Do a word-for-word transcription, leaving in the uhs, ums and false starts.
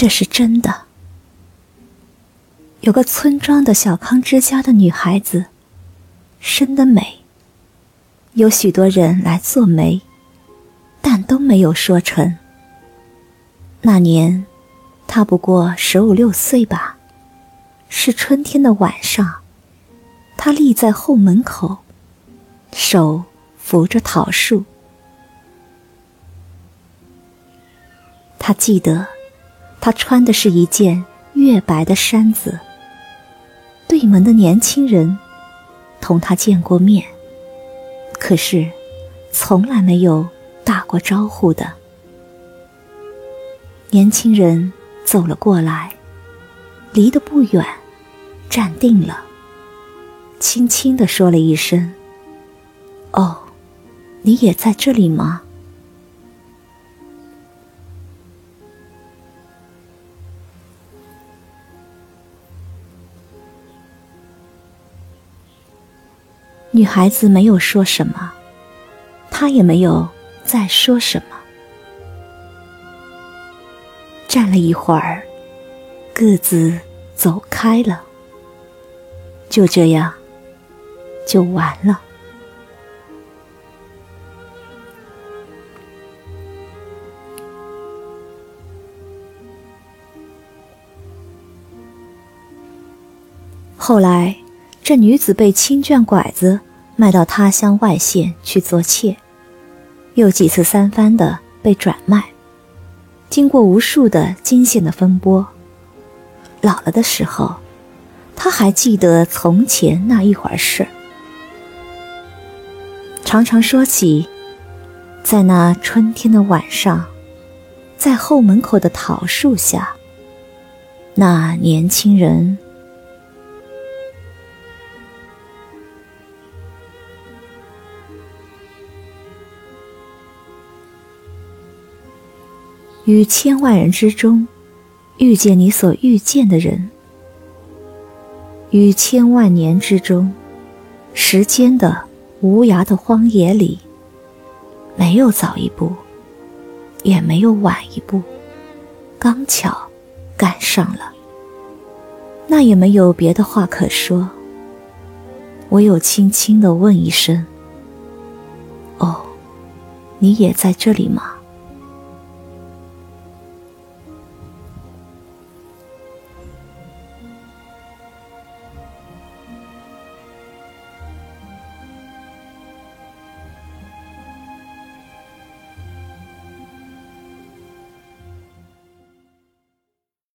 这是真的。有个村庄的小康之家的女孩子，生得美，有许多人来做媒，但都没有说成。那年她不过十五六岁吧，是春天的晚上，她立在后门口，手扶着桃树。她记得她穿的是一件月白的衫子，对门的年轻人同她见过面，可是从来没有打过招呼的。年轻人走了过来，离得不远，站定了，轻轻地说了一声，哦，你也在这里吗？女孩子没有说什么，她也没有再说什么。站了一会儿，各自走开了。就这样，就完了。后来这女子被亲眷拐子卖到他乡外县去做妾，又几次三番的被转卖，经过无数的惊险的风波。老了的时候，他还记得从前那一会儿事，常常说起，在那春天的晚上，在后门口的桃树下，那年轻人于千万人之中遇见你所遇见的人，于千万年之中，时间的无涯的荒野里，没有早一步，也没有晚一步，刚巧赶上了。那也没有别的话可说，我有轻轻地问一声，哦，你也在这里吗？